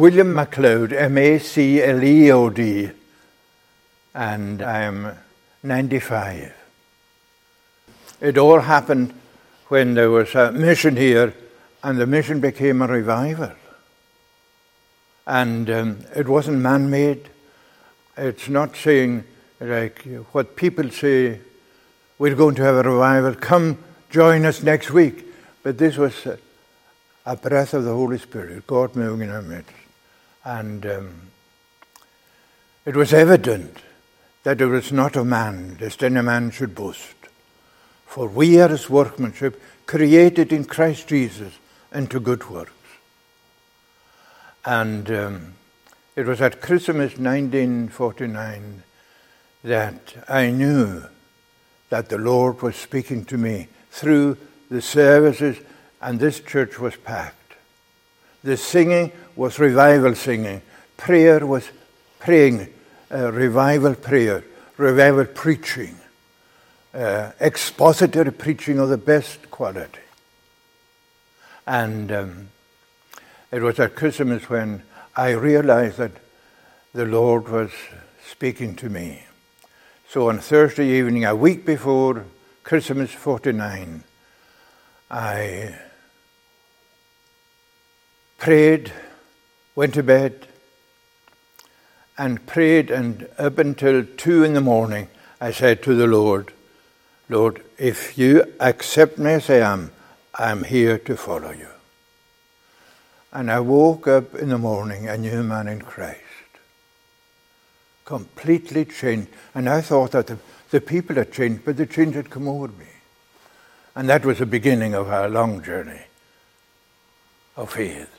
William MacLeod, MacLeod, and I'm 95. It all happened when there was a mission here, and the mission became a revival. And it wasn't man-made. It's not saying, like what people say, we're going to have a revival, come join us next week. But this was a breath of the Holy Spirit, God moving in our midst. And it was evident that it was not of man, lest any man should boast. For we are his workmanship, created in Christ Jesus unto good works. And it was at Christmas 1949 that I knew that the Lord was speaking to me through the services, and this church was packed. The singing was revival singing. Prayer was praying, revival prayer, revival preaching, expository preaching of the best quality. And it was at Christmas when I realized that the Lord was speaking to me. So on Thursday evening, a week before Christmas 49, I prayed, went to bed, and prayed, and up until 2 a.m, I said to the Lord, Lord, if you accept me as I am, I'm here to follow you. And I woke up in the morning a new man in Christ, completely changed. And I thought that the people had changed, but the change had come over me. And that was the beginning of our long journey of faith.